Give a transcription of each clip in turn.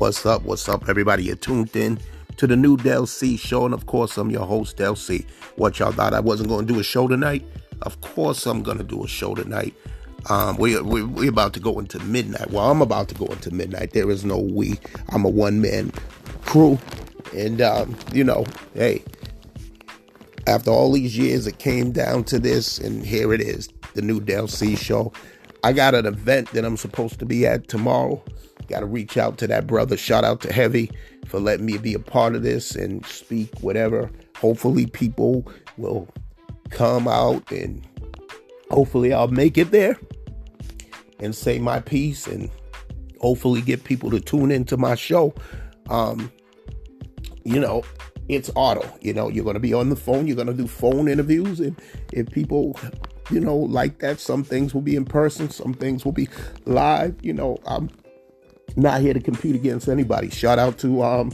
What's up, everybody? You're tuned in to the new Del C show, and of course, I'm your host, Del C. What, y'all thought I wasn't going to do a show tonight? Of course I'm going to do a show tonight. We're about to go into midnight. Well, I'm about to go into midnight. There is no we. I'm a one-man crew, and, hey, after all these years, it came down to this, and here it is, the new Del C show. I got an event that I'm supposed to be at tomorrow. Got to reach out to that brother. Shout out to Heavy for letting me be a part of this and speak, whatever. Hopefully people will come out, and hopefully I'll make it there and say my piece, and hopefully get people to tune into my show. It's auto. You're going to be on the phone. You're going to do phone interviews, and if people like that, some things will be in person, some things will be live. I'm not here to compete against anybody. Shout out to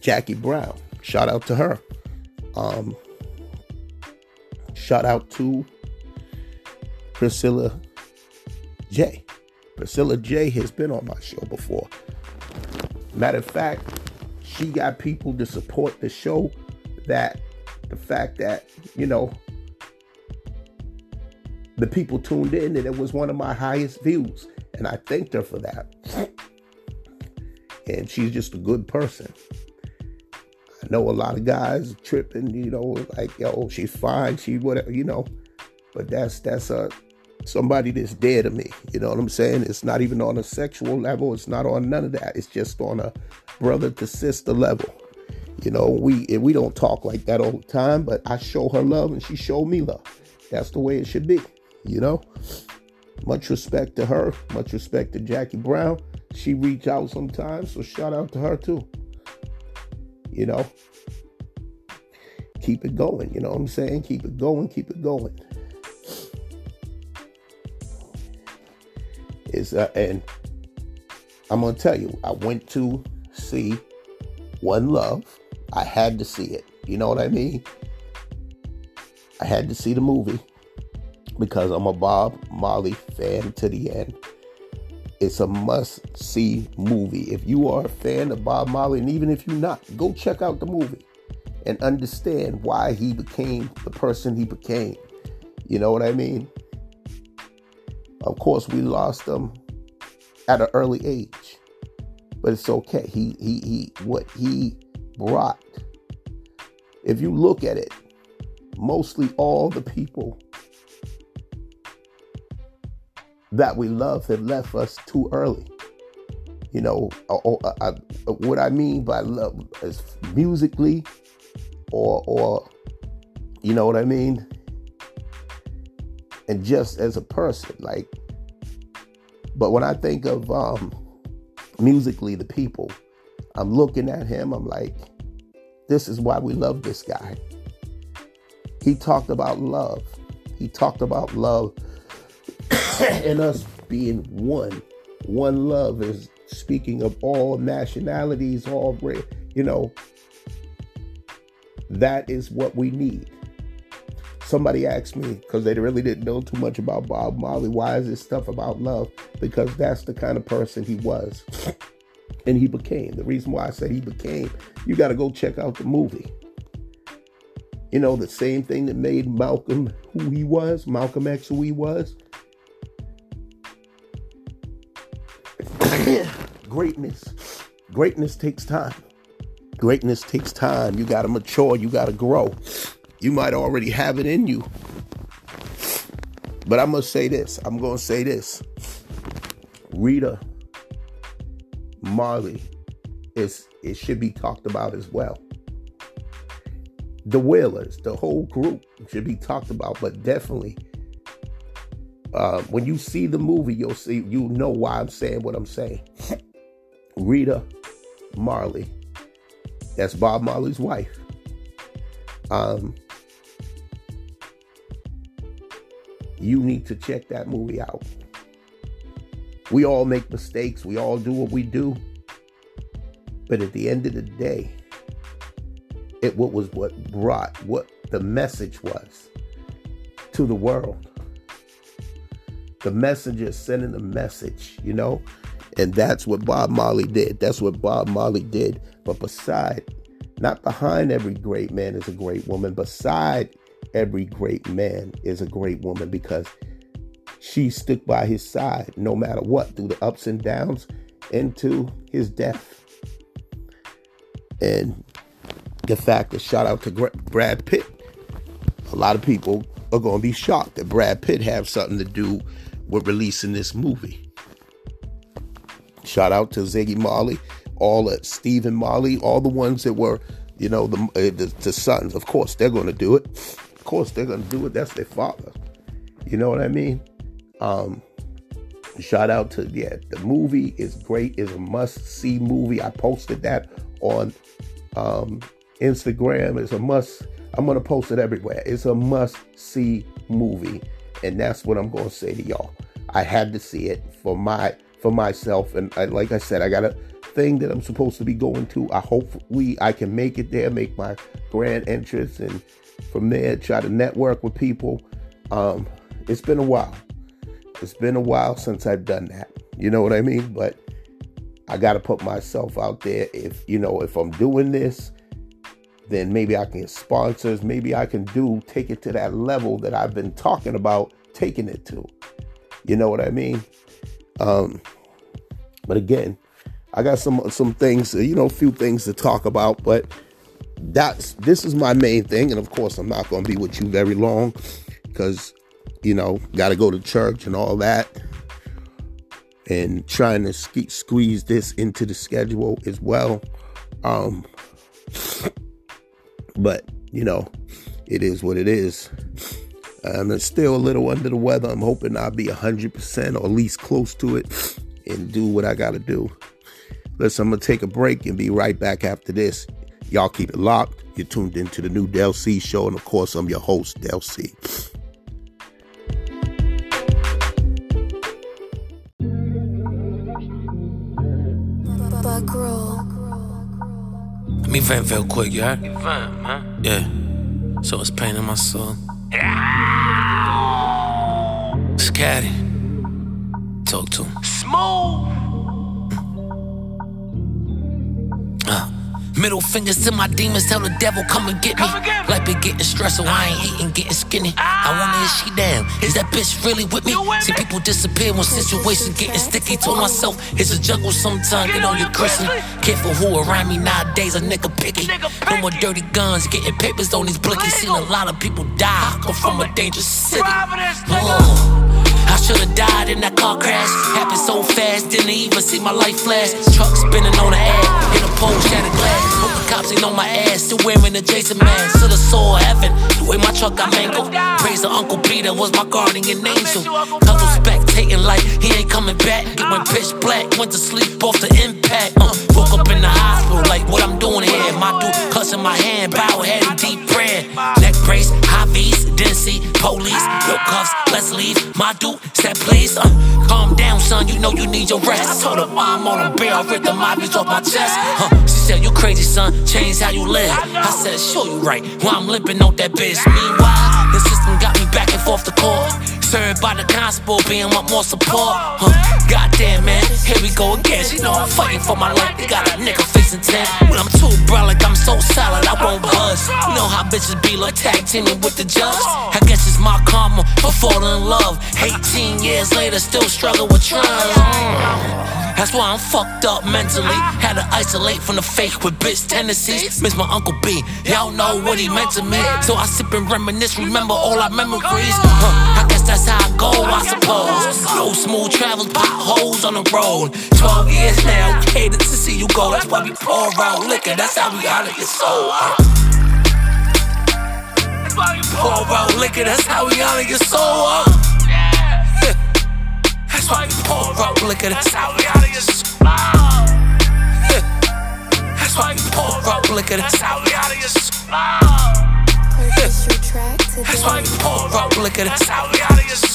Jackie Brown. Shout out to her. Shout out to Priscilla J. Priscilla J has been on my show before. Matter of fact, she got people to support the show, that the fact that, the people tuned in, and it was one of my highest views. And I thanked her for that. And she's just a good person. I know a lot of guys tripping, like, yo, she's fine, she whatever, But that's somebody that's dear to me. You know what I'm saying? It's not even on a sexual level. It's not on none of that. It's just on a brother to sister level. We don't talk like that all the time, but I show her love and she showed me love. That's the way it should be, Much respect to her. Much respect to Jackie Brown. She reach out sometimes, so shout out to her too. Keep it going. You know what I'm saying? Keep it going. Keep it going. And I'm gonna tell you, I went to see One Love. I had to see it. You know what I mean? I had to see the movie because I'm a Bob Marley fan to the end. It's a must-see movie. If you are a fan of Bob Marley, and even if you're not, go check out the movie and understand why he became the person he became. You know what I mean? Of course, we lost him at an early age, but it's okay. What he brought, if you look at it, mostly all the people that we love have left us too early. What I mean by love is musically, or you know what I mean, and just as a person. But when I think of musically, the people, I'm looking at him, I'm like, this is why we love this guy. He talked about love. He talked about love and us being one. One love is speaking of all nationalities, all race. That is what we need. Somebody asked me, because they really didn't know too much about Bob Marley, why is this stuff about love? Because that's the kind of person he was. And he became. The reason why I said he became, you got to go check out the movie. The same thing that made Malcolm who he was, Malcolm X who he was. Greatness. Greatness takes time. Greatness takes time. You got to mature. You got to grow. You might already have it in you. But I must say this. I'm going to say this. Rita Marley, it should be talked about as well. The Wailers, the whole group should be talked about, but definitely when you see the movie, you'll know why I'm saying what I'm saying. Rita Marley, that's Bob Marley's wife. You need to check that movie out. We all make mistakes, we all do what we do, but at the end of the day, what the message was to the world. The messenger sending the message. And that's what Bob Marley did. That's what Bob Marley did. But beside, not behind every great man is a great woman. Beside every great man is a great woman, because she stood by his side no matter what, through the ups and downs, into his death. And the fact that, shout out to Brad Pitt, a lot of people are going to be shocked that Brad Pitt have something to do with releasing this movie. Shout out to Ziggy Marley, all of Steven Marley, all the ones that were, you know, the sons. Of course, they're going to do it. Of course, they're going to do it. That's their father. You know what I mean? Shout out to, yeah, the movie is great. It's a must-see movie. I posted that on Instagram. It's a must. I'm going to post it everywhere. It's a must-see movie. And that's what I'm going to say to y'all. I had to see it for myself. And like I said, I got a thing that I'm supposed to be going to. I hopefully I can make it there, make my grand entrance. And from there, try to network with people. It's been a while. It's been a while since I've done that. You know what I mean? But I got to put myself out there. If, you know, if I'm doing this, then maybe I can get sponsors. Maybe I can take it to that level that I've been talking about taking it to. You know what I mean? But again, I got some things, you know, a few things to talk about, but this is my main thing. And of course, I'm not going to be with you very long, because, you know, got to go to church and all that. And trying to squeeze this into the schedule as well. But, you know, it is what it is. I'm still a little under the weather. I'm hoping I'll be 100% or at least close to it, and do what I got to do. Listen, I'm going to take a break and be right back after this. Y'all keep it locked. You're tuned into the new Del C show. And, of course, I'm your host, Del C. Let me vent real quick, you heard? Yeah. So it's pain in my soul. Scatty. Talk to him. Smooth. Middle fingers to my demons, tell the devil come and get me. Life be getting stressful, I ain't eating, getting skinny. I wonder if she down, is that bitch really with me? See people disappear when situations getting sticky. Told myself, it's a jungle sometime, get on your Christian. Careful who around me nowadays, a nigga picky. No more dirty guns, getting papers on these blickies. Seen a lot of people die, come from a dangerous city. I should've died in that car crash. Happened so fast, didn't even see my life flash. Truck spinning on the ass, hit a pole, shattered glass. Hope the cops ain't on my ass, still wearing a Jason mask. To the soul of heaven, the way my truck got mangled. Praise to Uncle Peter, was my guardian angel. Cousins spectating like he ain't coming back. It went pitch black, went to sleep off the impact. Woke up in the hospital like what I'm doing here. My dude cussing my hand, bow head and deep prayer. Neck brace, high V's, didn't see police. No cuffs, let's leave, my dude said please, calm down son, you know you need your rest. I told her I'm on a bear, I ripped the mobbies off my chest. She said you crazy son, change how you live. I said sure you right, while I'm limping out that bitch. Meanwhile, the system got me back and forth the court. Served by the constable, being want more support. Goddamn man, here we go again. She know I'm fighting for my life, they got a nigga facing 10. When I'm too brolic, I'm so solid, I won't buzz. You know how bitches be like tag teaming with the judge. I guess it's my karma for falling in love. 18 years later, still struggle with trust. That's why I'm fucked up mentally. Had to isolate from the fake with bitch tendencies. Miss my Uncle B, y'all know what he meant to me. So I sip and reminisce, remember all our memories. I guess that's how I go, I suppose. No smooth travels, potholes on the road. 12 years now, catered to see you go. That's why we pour out liquor, that's how we out of your soul. That's why we pour out liquor, that's how we out of your soul. That's why you pour out liquor, that's how we out of your soul. That's why you pour out liquor, that's how we out of your soul. That's why you pour out liquor, that's how we out of your soul.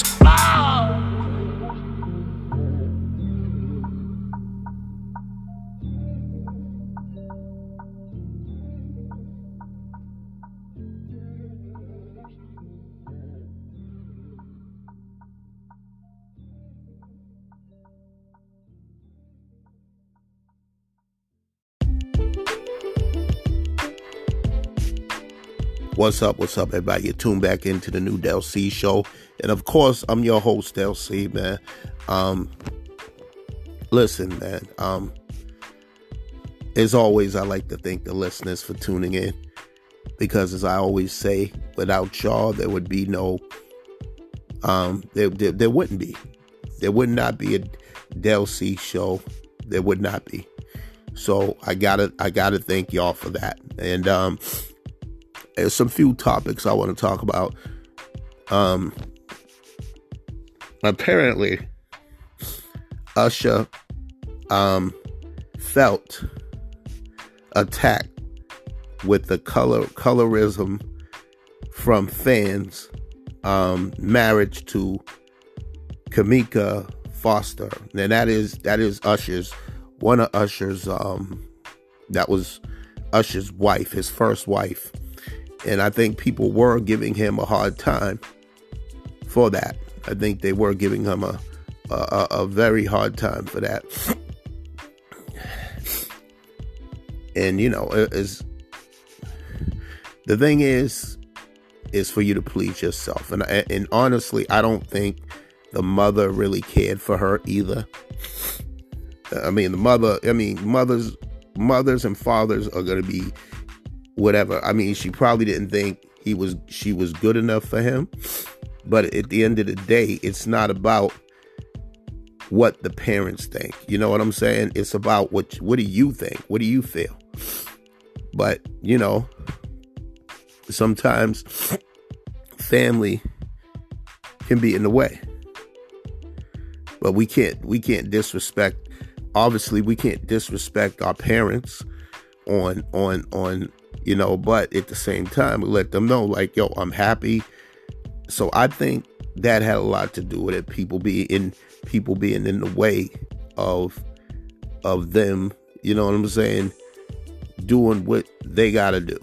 What's up, everybody? You're tuned back into the new Del C show. And of course, I'm your host, Del C, man. Listen, man. As always, I like to thank the listeners for tuning in. Because as I always say, without y'all, there would be no... there wouldn't be. There would not be a Del C show. There would not be. So I gotta thank y'all for that. And there's some few topics I want to talk about. Apparently, Usher felt attacked with the colorism from fans. Marriage to Kamika Foster. And that is Usher's. One of Usher's, that was Usher's wife, his first wife. And I think people were giving him a hard time for that. I think they were giving him a very hard time for that. And, you know, the thing is for you to please yourself. And honestly, I don't think the mother really cared for her either. I mean, mothers and fathers are going to be whatever. I mean, she probably didn't think she was good enough for him. But at the end of the day, it's not about what the parents think. You know what I'm saying? It's about what do you think? What do you feel? But, you know, sometimes family can be in the way. But we can't disrespect. Obviously, we can't disrespect our parents on, you know, but at the same time, we let them know, like, yo, I'm happy. So I think that had a lot to do with it. People being in the way of them, you know what I'm saying, doing what they gotta do.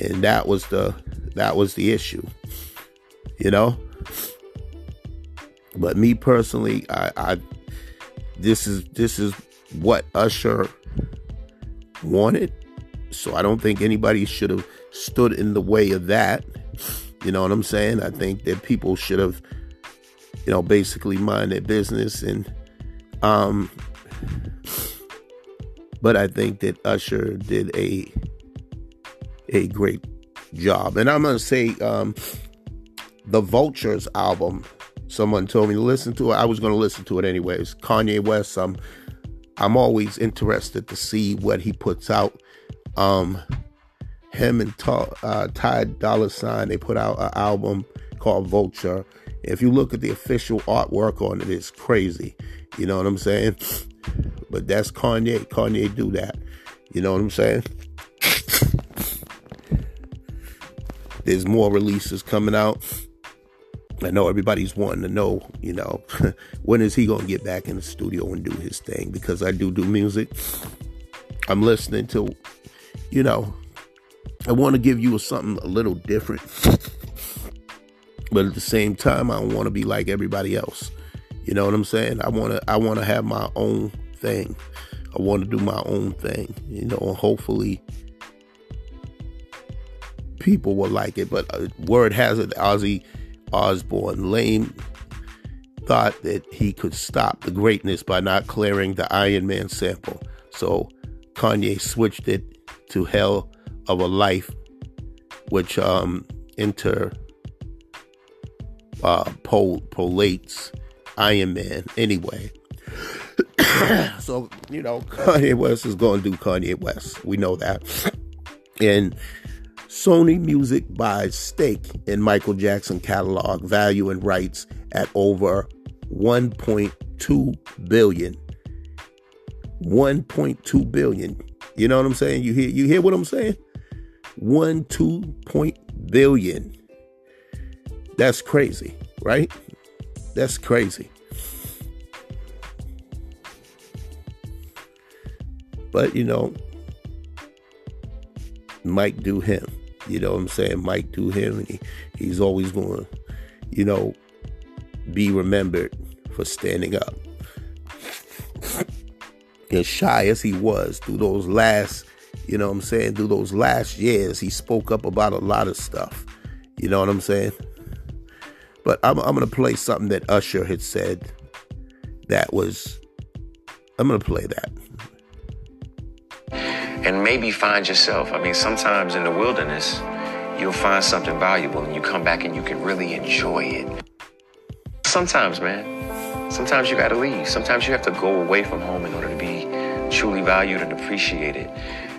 And that was the issue, you know? But me personally, I This is what Usher wanted, so I don't think anybody should have stood in the way of that. You know what I'm saying? I think that people should have, you know, basically mind their business. And but I think that Usher did a great job. And I'm gonna say the Vultures album. Someone told me to listen to it. I was going to listen to it anyways. Kanye West. I'm always interested to see what he puts out. Him and Ty Dollar Sign, they put out an album called Vulture. If you look at the official artwork on it, it's crazy. You know what I'm saying? But that's Kanye. Kanye do that. You know what I'm saying? There's more releases coming out. I know everybody's wanting to know, you know, when is he going to get back in the studio and do his thing? Because I do music. I'm listening to, you know, I want to give you something a little different. But at the same time, I don't want to be like everybody else. You know what I'm saying? I want to have my own thing. I want to do my own thing, you know, and hopefully people will like it. But word has it, Ozzy Osbourne lame thought that he could stop the greatness by not clearing the Iron Man sample. So Kanye switched it to Hell of a Life, which interpolates Iron Man anyway. So, you know, Kanye West is going to do Kanye West. We know that. And Sony Music buys stake in Michael Jackson catalog value and rights at over $1.2 billion. $1.2 billion. You know what I'm saying? You hear what I'm saying? $1.2 billion. That's crazy, right? That's crazy. But, you know, Mike do him. You know what I'm saying? Mike do him, and he's always going to, you know, be remembered for standing up. As shy as he was through those last You know what I'm saying? Through those last years, he spoke up about a lot of stuff. You know what I'm saying? But I'm going to play something that Usher had said that was... I'm going to play that. And maybe find yourself. I mean, sometimes in the wilderness, you'll find something valuable and you come back and you can really enjoy it. Sometimes, man. Sometimes you got to leave. Sometimes you have to go away from home in order to be truly valued and appreciated.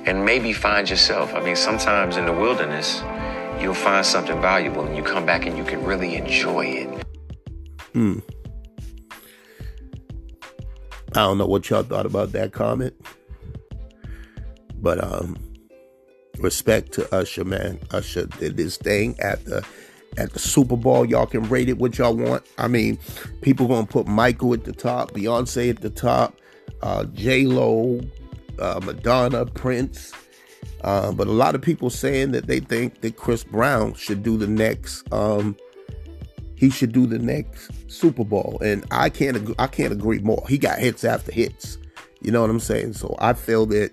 And maybe find yourself. I mean, sometimes in the wilderness, you'll find something valuable and you come back and you can really enjoy it. I don't know what y'all thought about that comment, but respect to Usher, man. Usher did this thing at the Super Bowl. Y'all can rate it what y'all want. I mean, people gonna put Michael at the top, Beyonce at the top, J-Lo, Madonna, Prince. But a lot of people saying that they think that Chris Brown should do the next. He should do the next Super Bowl, and I can't agree more. He got hits after hits. You know what I'm saying? So I feel that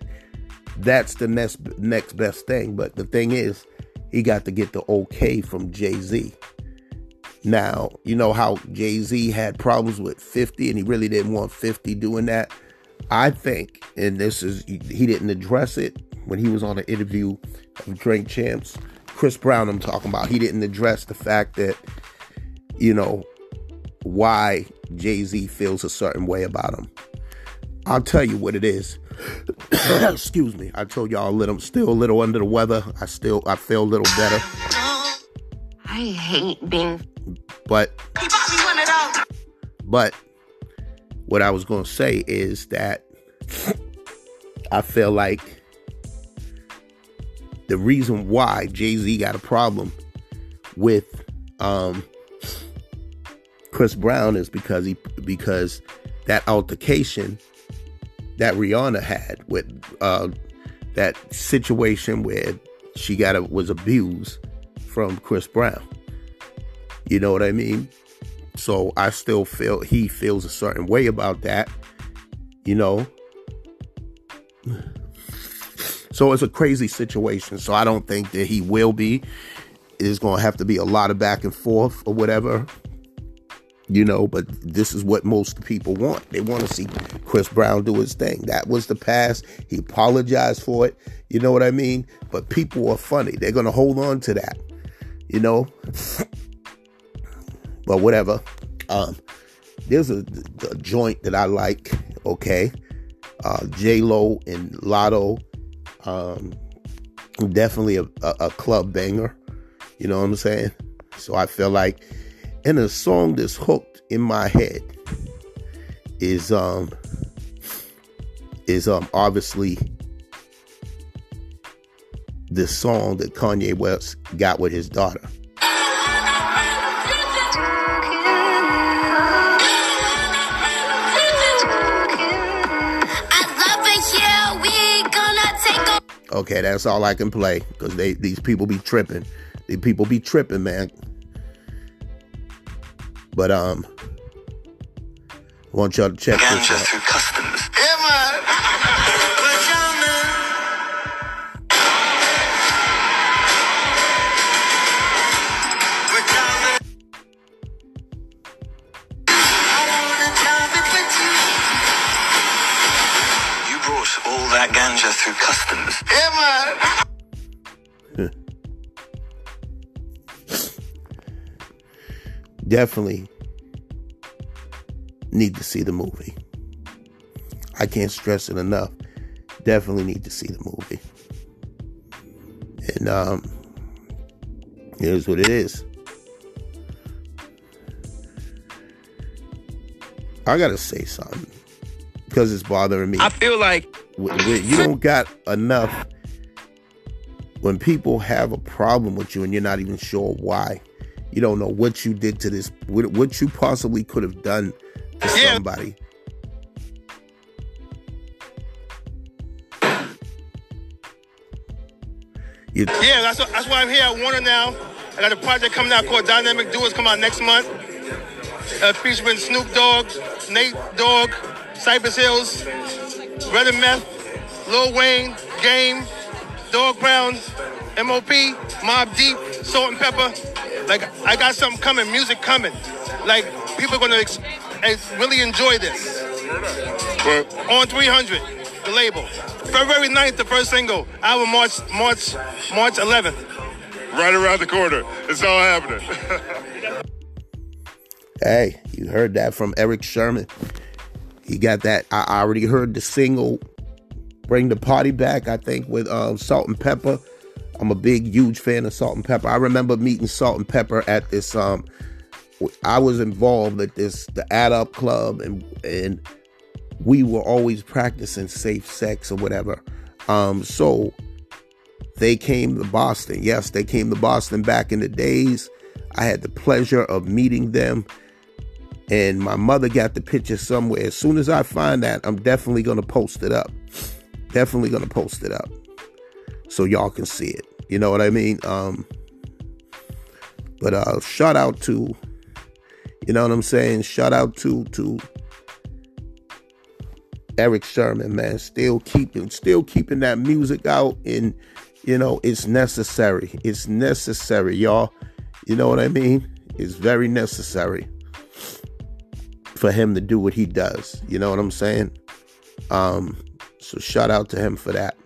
that's the next best thing. But the thing is, he got to get the okay from Jay Z. Now, you know how Jay Z had problems with 50, and he really didn't want 50 doing that. I think, and this is, he didn't address it when he was on an interview of Drink Champs. Chris Brown, I'm talking about, he didn't address the fact that, you know, why Jay-Z feels a certain way about him. I'll tell you what it is. Excuse me. I told y'all I'm still a little under the weather. I feel a little better. I hate being... But what I was going to say is that I feel like the reason why Jay-Z got a problem with... Chris Brown is because that altercation that Rihanna had with that situation where she was abused from Chris Brown. You know what I mean? So I still feel he feels a certain way about that, you know. So it's a crazy situation. So I don't think that he will be. It's going to have to be a lot of back and forth or whatever. You know, but this is what most people want. They want to see Chris Brown do his thing. That was the past. He apologized for it. You know what I mean? But people are funny. They're going to hold on to that, you know. But whatever. There's a joint that I like, okay? J-Lo and Lotto. Definitely a club banger. You know what I'm saying? So I feel like... And a song that's hooked in my head is obviously the song that Kanye West got with his daughter. Okay, that's all I can play because these people be tripping. These people be tripping, man. But I want y'all to check this out. Yeah, man. You brought all that ganja through customs. Yeah, man. Definitely need to see the movie. I can't stress it enough. Definitely need to see the movie. And here's what it is. I gotta say something because it's bothering me. I feel like you don't got enough when people have a problem with you and you're not even sure why. You don't know what you did to this, what you possibly could have done to somebody. That's why I'm here at Warner now. I got a project coming out called Dynamic Duos, coming out next month. Featuring Snoop Dogg, Nate Dogg, Cypress Hills, Red and Meth, Lil Wayne, Game, Dog Brown, M.O.P., Mobb Deep, Salt-N-Pepa. Like, I got something coming, music coming. Like, people are going to really enjoy this. On 300, the label. February 9th, the first single. Album March 11th. Right around the corner. It's all happening. Hey, you heard that from Erick Sermon. He got that. I already heard the single Bring the Party Back, I think, with Salt-N-Pepa. I'm a big, huge fan of Salt-N-Pepa. I remember meeting Salt-N-Pepa at this, I was involved at this, the Add Up Club, and we were always practicing safe sex or whatever. So they came to Boston. Yes, they came to Boston back in the days. I had the pleasure of meeting them. And my mother got the picture somewhere. As soon as I find that, I'm definitely going to post it up. Definitely going to post it up. So y'all can see it. You know what I mean? But shout out to, you know what I'm saying? Shout out to Erick Sermon, man. Still keeping that music out. And, you know, it's necessary. It's necessary, y'all. You know what I mean? It's very necessary for him to do what he does. You know what I'm saying? So shout out to him for that.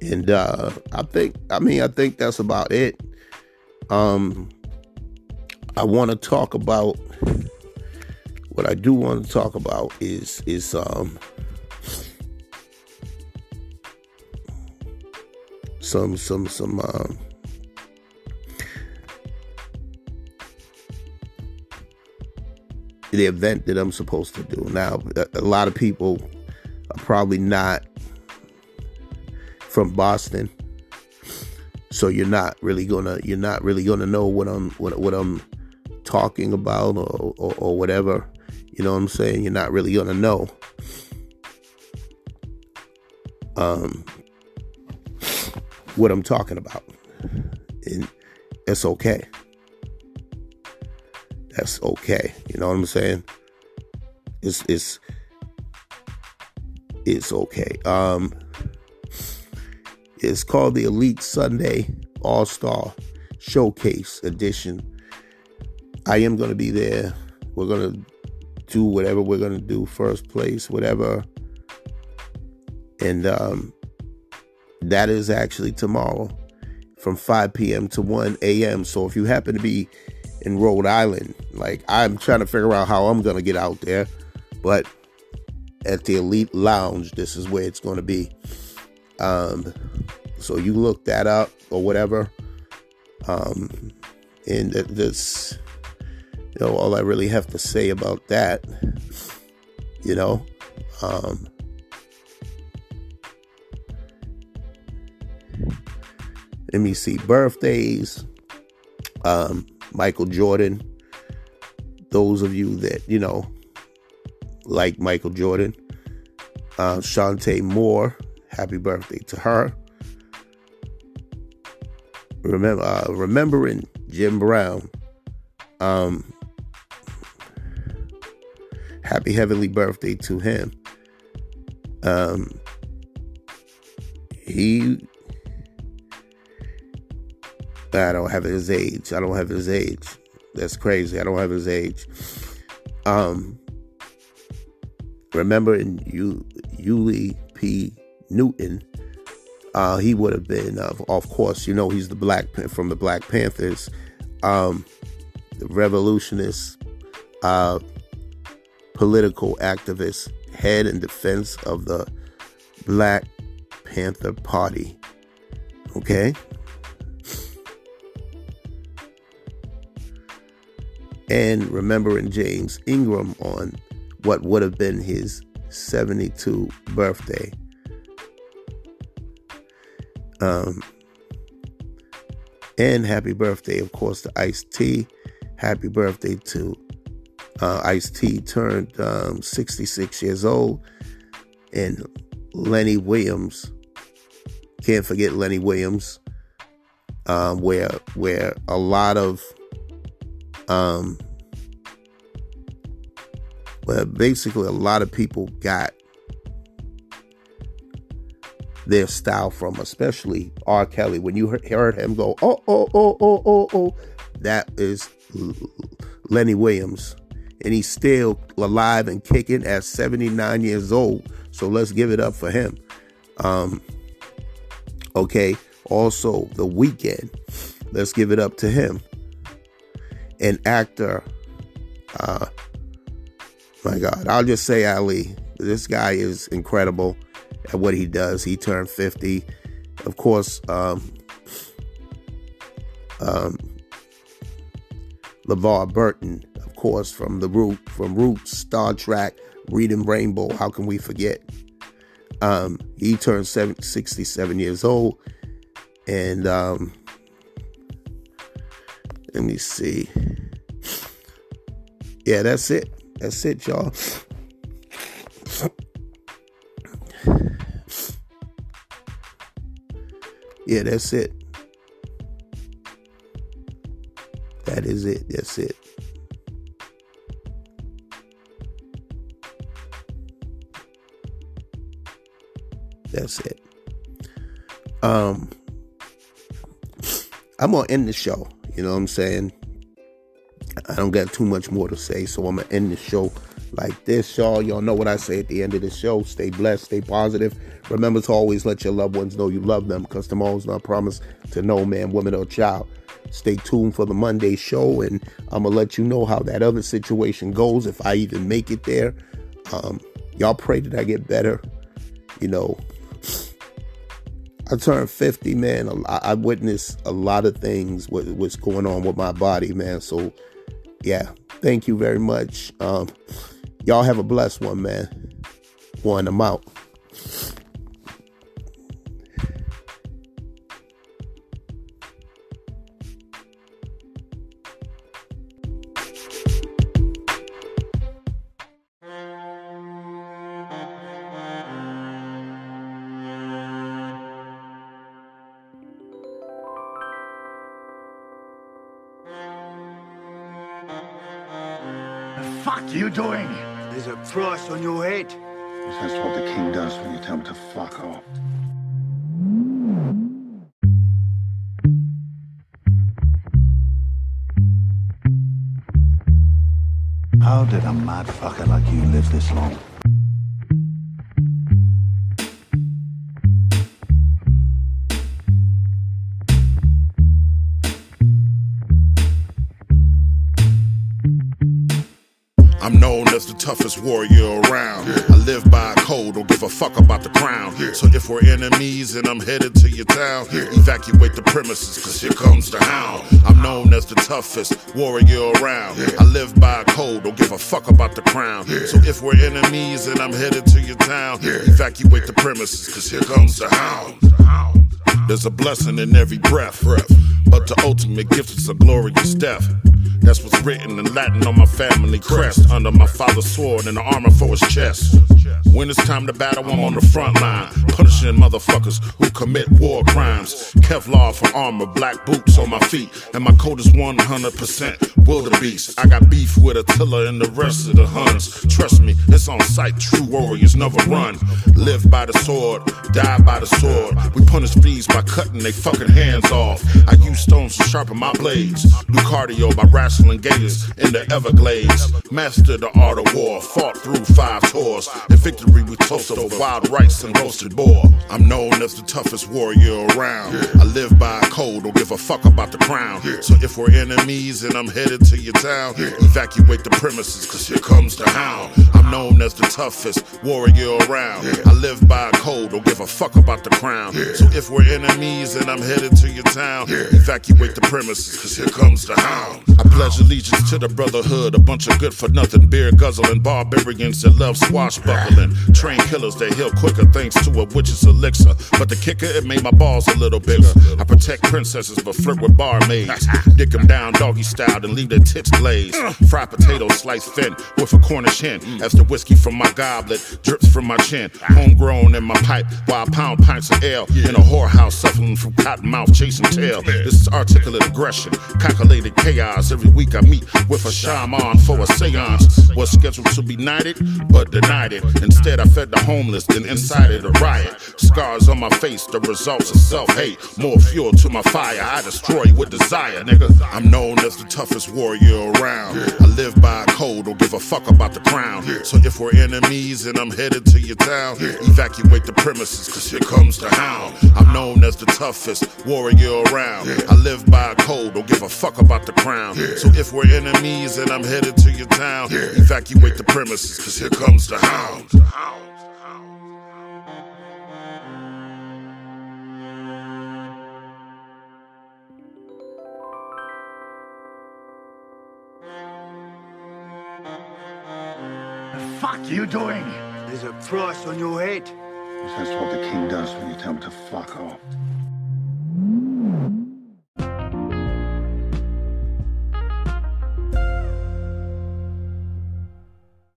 And I think that's about it. I want to talk about what I do want to talk about is some the event that I'm supposed to do. Now, a lot of people are probably not from Boston, so you're not really gonna know what I'm talking about or whatever. You know what I'm saying? You're not really gonna know. What I'm talking about, and that's okay. That's okay. You know what I'm saying? It's okay. It's called the Elite Sunday All-Star Showcase Edition. I am going to be there. We're going to do whatever we're going to do. First place, whatever. And that is actually tomorrow from 5 p.m. to 1 a.m. So if you happen to be in Rhode Island, like, I'm trying to figure out how I'm going to get out there, but at the Elite Lounge, this is where it's going to be. So you look that up or whatever. And that's, you know, all I really have to say about that, you know. Let me see, birthdays, Michael Jordan. Those of you that, you know, like Michael Jordan, Shantae Moore, happy birthday to her. Remembering Jim Brown, happy heavenly birthday to him. I don't have his age. I don't have his age. That's crazy. I don't have his age. Remembering Yuli P. Newton, he would have been, of course, you know, he's the from the Black Panthers, the revolutionist, political activist, head in defense of the Black Panther Party. Okay. And remembering James Ingram on what would have been his 72nd birthday. And happy birthday, of course, to Ice-T. Happy birthday to Ice-T, turned 66 years old. And Lenny Williams. Can't forget Lenny Williams. Where a lot of But basically, a lot of people got their style from, especially R. Kelly. When you heard him go, oh, oh, oh, oh, oh, oh, that is Lenny Williams. And he's still alive and kicking at 79 years old. So let's give it up for him. Okay. Also, The Weeknd. Let's give it up to him. An actor. My God. I'll just say Ali. This guy is incredible at what he does. He turned 50. Of course, LeVar Burton, of course, from Roots, Star Trek, Reading Rainbow. How can we forget? He turned 67 years old. And let me see. Yeah, that's it. That's it, y'all. Yeah, that's it. That is it. That's it. That's it. I'm going to end the show. You know what I'm saying? I don't got too much more to say, so I'm going to end the show like this, y'all. Y'all know what I say at the end of the show. Stay blessed. Stay positive. Remember to always let your loved ones know you love them, because tomorrow's not promised to no man, woman, or child. Stay tuned for the Monday show, and I'm going to let you know how that other situation goes, if I even make it there. Y'all pray that I get better. You know, I turned 50, man. I witnessed a lot of things, what's going on with my body, man. So, yeah, thank you very much. Y'all have a blessed one, man. I'm out. Doing? There's a price on your head. That's what the king does when you tell him to fuck off. How did a mad fucker like you live this long? I'm known as the toughest warrior around. I live by a code, don't give a fuck about the crown. So if we're enemies and I'm headed to your town, evacuate the premises, cause here comes the hound. I'm known as the toughest warrior around. I live by a code, don't give a fuck about the crown. So if we're enemies and I'm headed to your town, evacuate the premises, cause here comes the hound. There's a blessing in every breath, but the ultimate gift is a glorious death. That's what's written in Latin on my family crest, under my father's sword and the armor for his chest. When it's time to battle, I'm on the front line, punishing motherfuckers who commit war crimes. Kevlar for armor, black boots on my feet, and my coat is 100% wildebeest. I got beef with Attila and the rest of the Huns. Trust me, it's on sight, true warriors never run. Live by the sword, die by the sword. We punish thieves by cutting they fucking hands off. I use stones to sharpen my blades, do cardio by rationing gators in the Everglades. Mastered the art of war, fought through 5 tours. In victory we toast over wild rice and roasted boar. I'm known as the toughest warrior around. I live by a code, don't give a fuck about the crown. So if we're enemies and I'm headed to your town, evacuate the premises, cause here comes the hound. I'm known as the toughest warrior around. I live by a code, don't give a fuck about the crown. So if we're enemies and I'm headed to your town, evacuate the premises, cause here comes the hound. I pledge allegiance to the brotherhood, a bunch of good-for-nothing beer-guzzling barbarians that love swashbuck. equivalent. Train killers, they heal quicker thanks to a witch's elixir. But the kicker, it made my balls a little bigger. I protect princesses but flirt with barmaids. Dick them down doggy style and leave their tits glazed. Fried potato sliced thin with a Cornish hen. As the whiskey from my goblet drips from my chin. Homegrown in my pipe while I pound pints of ale. In a whorehouse suffering from cotton mouth chasing tail. This is articulate aggression, calculated chaos. Every week I meet with a shaman for a seance. Was scheduled to be knighted, but denied it. Instead I fed the homeless, then incited a riot. Scars on my face, the results of self-hate. More fuel to my fire, I destroy with desire, nigga. I'm known as the toughest warrior around. I live by a code, don't give a fuck about the crown. So if we're enemies and I'm headed to your town, evacuate the premises, cause here comes the hound. I'm known as the toughest warrior around. I live by a code, don't give a fuck about the crown. So if we're enemies and I'm headed to your town, evacuate the premises, cause here comes the hound. What the fuck you doing? There's a price on your head. This is what the king does when you tell him to fuck off.